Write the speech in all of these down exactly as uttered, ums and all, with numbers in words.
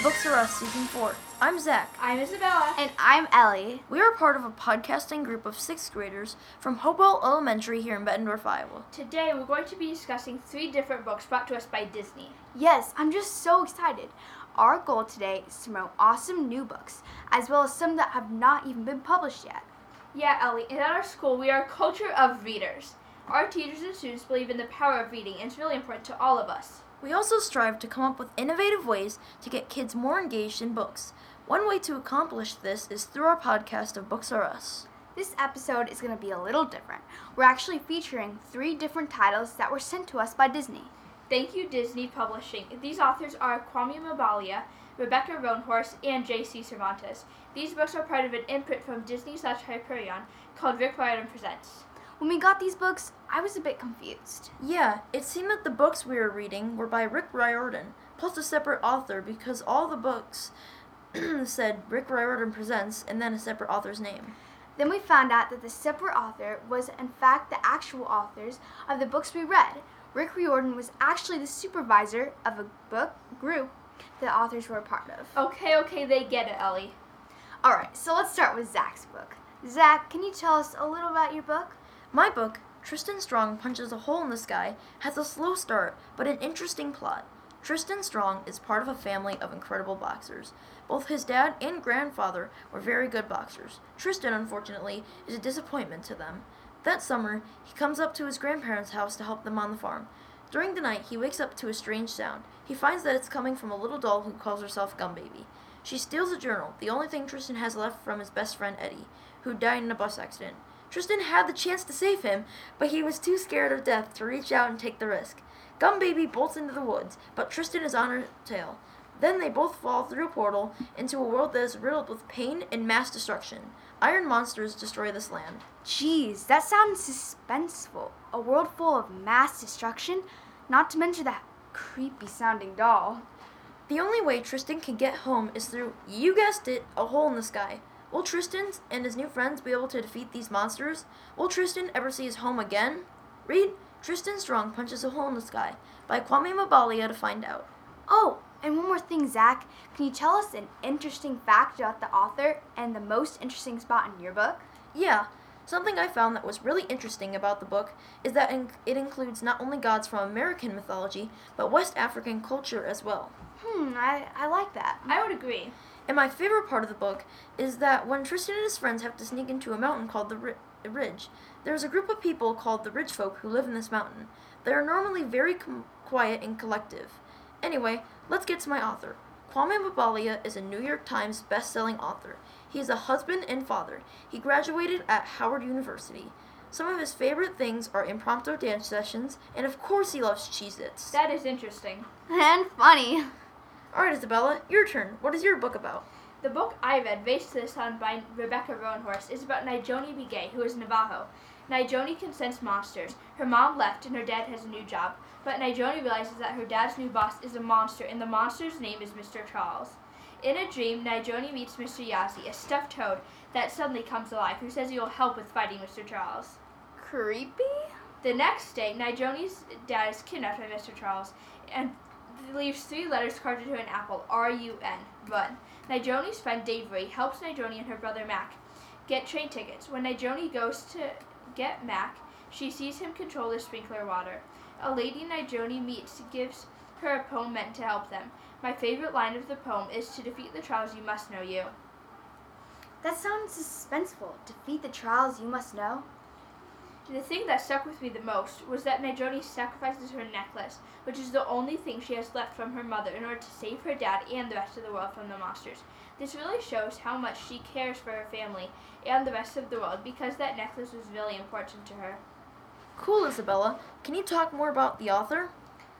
to Books R Us Season four. I'm Zach. I'm Isabella. And I'm Ellie. We are part of a podcasting group of sixth graders from Hopewell Elementary here in Bettendorf, Iowa. Today we're going to be discussing three different books brought to us by Disney. Yes, I'm just so excited. Our goal today is to promote awesome new books, as well as some that have not even been published yet. Yeah, Ellie, and at our school we are a culture of readers. Our teachers and students believe in the power of reading, and it's really important to all of us. We also strive to come up with innovative ways to get kids more engaged in books. One way to accomplish this is through our podcast of Books R Us. This episode is going to be a little different. We're actually featuring three different titles that were sent to us by Disney. Thank you, Disney Publishing. These authors are Kwame Mbalia, Rebecca Roanhorse, and J C Cervantes. These books are part of an imprint from Disney-Hyperion called Rick Riordan Presents. When we got these books, I was a bit confused. Yeah, it seemed that the books we were reading were by Rick Riordan, plus a separate author, because all the books said Rick Riordan Presents and then a separate author's name. Then we found out that the separate author was in fact the actual authors of the books we read. Rick Riordan was actually the supervisor of a book group the authors were a part of. Okay, okay, they get it, Ellie. Alright, so let's start with Zach's book. Zach, can you tell us a little about your book? My book, Tristan Strong Punches a Hole in the Sky, has a slow start, but an interesting plot. Tristan Strong is part of a family of incredible boxers. Both his dad and grandfather were very good boxers. Tristan, unfortunately, is a disappointment to them. That summer, he comes up to his grandparents' house to help them on the farm. During the night, he wakes up to a strange sound. He finds that it's coming from a little doll who calls herself Gumbaby. She steals a journal, the only thing Tristan has left from his best friend Eddie, who died in a bus accident. Tristan had the chance to save him, but he was too scared of death to reach out and take the risk. Gumbaby bolts into the woods, but Tristan is on her tail. Then they both fall through a portal into a world that is riddled with pain and mass destruction. Iron monsters destroy this land. Jeez, that sounds suspenseful. A world full of mass destruction, not to mention that creepy-sounding doll. The only way Tristan can get home is through, you guessed it, a hole in the sky. Will Tristan and his new friends be able to defeat these monsters? Will Tristan ever see his home again? Read Tristan Strong Punches a Hole in the Sky by Kwame Mbalia to find out. Oh, and one more thing, Zach. Can you tell us an interesting fact about the author and the most interesting spot in your book? Yeah. Something I found that was really interesting about the book is that it includes not only gods from American mythology, but West African culture as well. Hmm, I, I like that. I would agree. And my favorite part of the book is that when Tristan and his friends have to sneak into a mountain called the Ri- Ridge, there's a group of people called the Ridge Folk who live in this mountain. They are normally very com- quiet and collective. Anyway, let's get to my author. Kwame Mbalia is a New York Times best-selling author. He is a husband and father. He graduated at Howard University. Some of his favorite things are impromptu dance sessions, and of course he loves Cheez-Its. That is interesting. And funny. Alright, Isabella, your turn. What is your book about? The book I read, Race to the Sun by Rebecca Roanhorse, is about Nizhoni Begay, who is Navajo. Nizhoni can sense monsters. Her mom left and her dad has a new job, but Nizhoni realizes that her dad's new boss is a monster and the monster's name is Mister Charles. In a dream, Nizhoni meets Mister Yazzie, a stuffed toad that suddenly comes alive, who says he will help with fighting Mister Charles. Creepy? The next day, Nizhoni's dad is kidnapped by Mister Charles and leaves three letters carved into an apple, R U N, run. Nizhoni's friend Dave Ray helps Nizhoni and her brother Mac get train tickets. When Nizhoni goes to get Mac, she sees him control the sprinkler water. A lady Nizhoni meets gives her a poem meant to help them. My favorite line of the poem is, "To defeat the trials, you must know you." That sounds suspenseful. Defeat the trials, you must know? The thing that stuck with me the most was that Nizhoni sacrifices her necklace, which is the only thing she has left from her mother, in order to save her dad and the rest of the world from the monsters. This really shows how much she cares for her family and the rest of the world, because that necklace was really important to her. Cool, Isabella. Can you talk more about the author?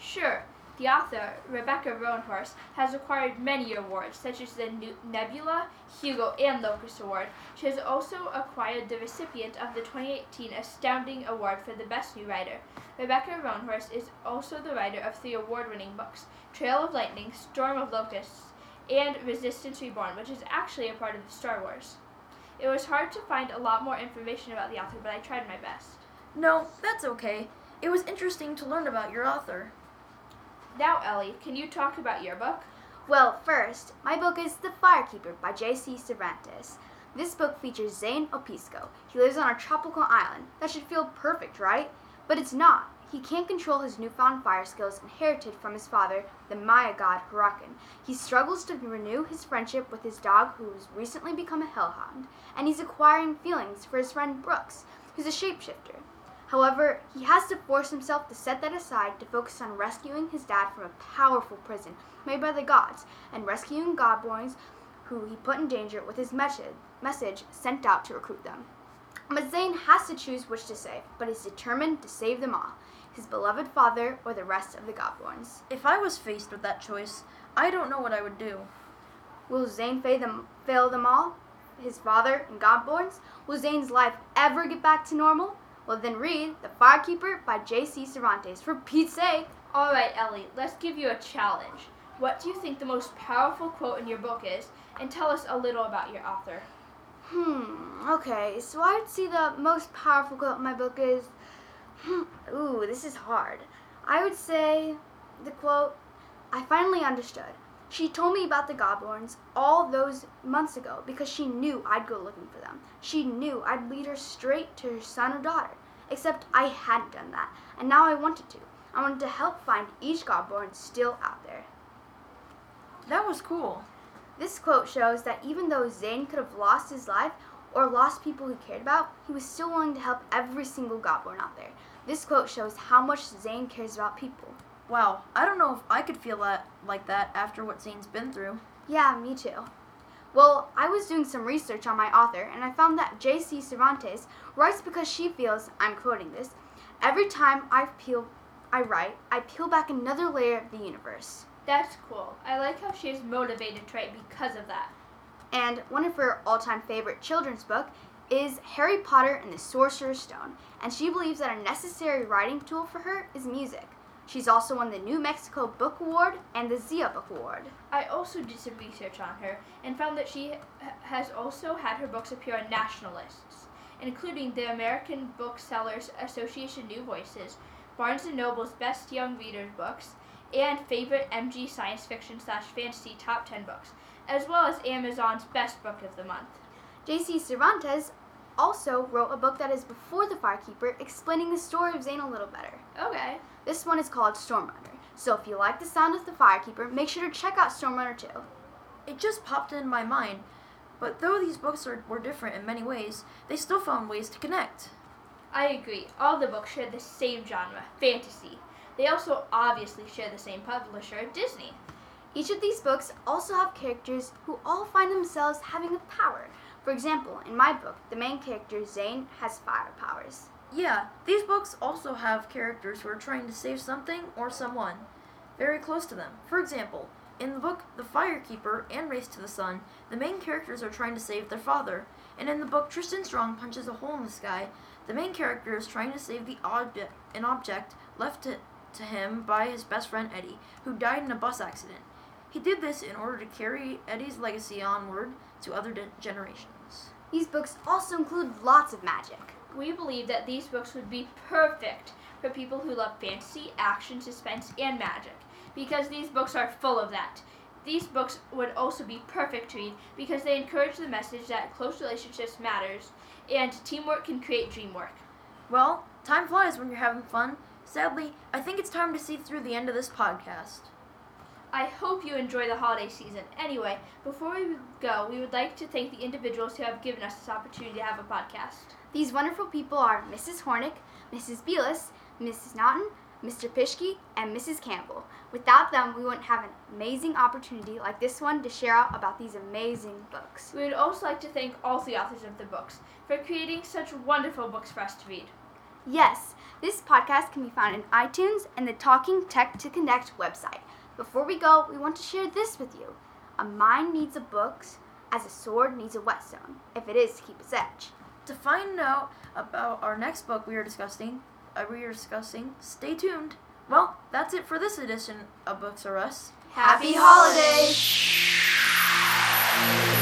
Sure. The author, Rebecca Roanhorse, has acquired many awards, such as the Nebula, Hugo, and Locus Award. She has also acquired the recipient of the twenty eighteen Astounding Award for the Best New Writer. Rebecca Roanhorse is also the writer of three award-winning books, Trail of Lightning, Storm of Locusts, and Resistance Reborn, which is actually a part of the Star Wars. It was hard to find a lot more information about the author, but I tried my best. No, that's okay. It was interesting to learn about your author. Now, Ellie, can you talk about your book? Well, first, my book is The Firekeeper by J C Cervantes. This book features Zane Opisco. He lives on a tropical island. That should feel perfect, right? But it's not. He can't control his newfound fire skills inherited from his father, the Maya god Huracan. He struggles to renew his friendship with his dog who's recently become a hellhound, and he's acquiring feelings for his friend Brooks, who's a shapeshifter. However, he has to force himself to set that aside to focus on rescuing his dad from a powerful prison made by the gods, and rescuing Godborns who he put in danger with his message sent out to recruit them. But Zane has to choose which to save, but is determined to save them all, his beloved father or the rest of the Godborns. If I was faced with that choice, I don't know what I would do. Will Zane fail them, fail them all? His father and Godborns? Will Zane's life ever get back to normal? Well, then read The Firekeeper by J C Cervantes, for Pete's sake. All right, Ellie, let's give you a challenge. What do you think the most powerful quote in your book is? And tell us a little about your author. Hmm, okay, so I'd say the most powerful quote in my book is, hmm, ooh, this is hard. I would say the quote, "I finally understood. She told me about the Godborns all those months ago because she knew I'd go looking for them. She knew I'd lead her straight to her son or daughter, except I hadn't done that, and now I wanted to. I wanted to help find each Godborn still out there." That was cool. This quote shows that even though Zane could have lost his life or lost people he cared about, he was still willing to help every single Godborn out there. This quote shows how much Zane cares about people. Wow, I don't know if I could feel that, like that after what Zane's been through. Yeah, me too. Well, I was doing some research on my author, and I found that J C Cervantes writes because she feels, I'm quoting this, "Every time I peel, I write, I peel back another layer of the universe." That's cool. I like how she is motivated to write because of that. And one of her all-time favorite children's book is Harry Potter and the Sorcerer's Stone, and she believes that a necessary writing tool for her is music. She's also won the New Mexico Book Award and the Zia Book Award. I also did some research on her and found that she has also had her books appear on national lists, including the American Booksellers Association New Voices, Barnes and Noble's Best Young Readers Books, and favorite M G science fiction slash fantasy top ten books, as well as Amazon's Best Book of the Month. J C Cervantes also wrote a book that is before The Firekeeper, explaining the story of Zane a little better. Okay. This one is called Stormrunner, so if you like the sound of The Firekeeper, make sure to check out Stormrunner too. It just popped in my mind, but though these books are, were different in many ways, they still found ways to connect. I agree. All the books share the same genre, fantasy. They also obviously share the same publisher, Disney. Each of these books also have characters who all find themselves having a power. For example, in my book, the main character, Zane, has fire powers. Yeah, these books also have characters who are trying to save something or someone very close to them. For example, in the book The Firekeeper and Race to the Sun, the main characters are trying to save their father. And in the book Tristan Strong Punches a Hole in the Sky, the main character is trying to save the object, an object left to to him by his best friend Eddie, who died in a bus accident. He did this in order to carry Eddie's legacy onward to other de- generations. These books also include lots of magic. We believe that these books would be perfect for people who love fantasy, action, suspense, and magic, because these books are full of that. These books would also be perfect to read because they encourage the message that close relationships matters and teamwork can create dream work. Well, time flies when you're having fun. Sadly, I think it's time to see through the end of this podcast. I hope you enjoy the holiday season. Anyway, before we go, we would like to thank the individuals who have given us this opportunity to have a podcast. These wonderful people are Missus Hornick, Missus Bielis, Missus Naughton, Mister Pishke, and Missus Campbell. Without them, we wouldn't have an amazing opportunity like this one to share out about these amazing books. We would also like to thank all the authors of the books for creating such wonderful books for us to read. Yes, this podcast can be found in iTunes and the Talking Tech to Connect website. Before we go, we want to share this with you. A mind needs a book as a sword needs a whetstone, if it is to keep its edge. To find out about our next book we are discussing, uh, we are discussing, stay tuned. Well, that's it for this edition of Books R Us. Happy Holidays!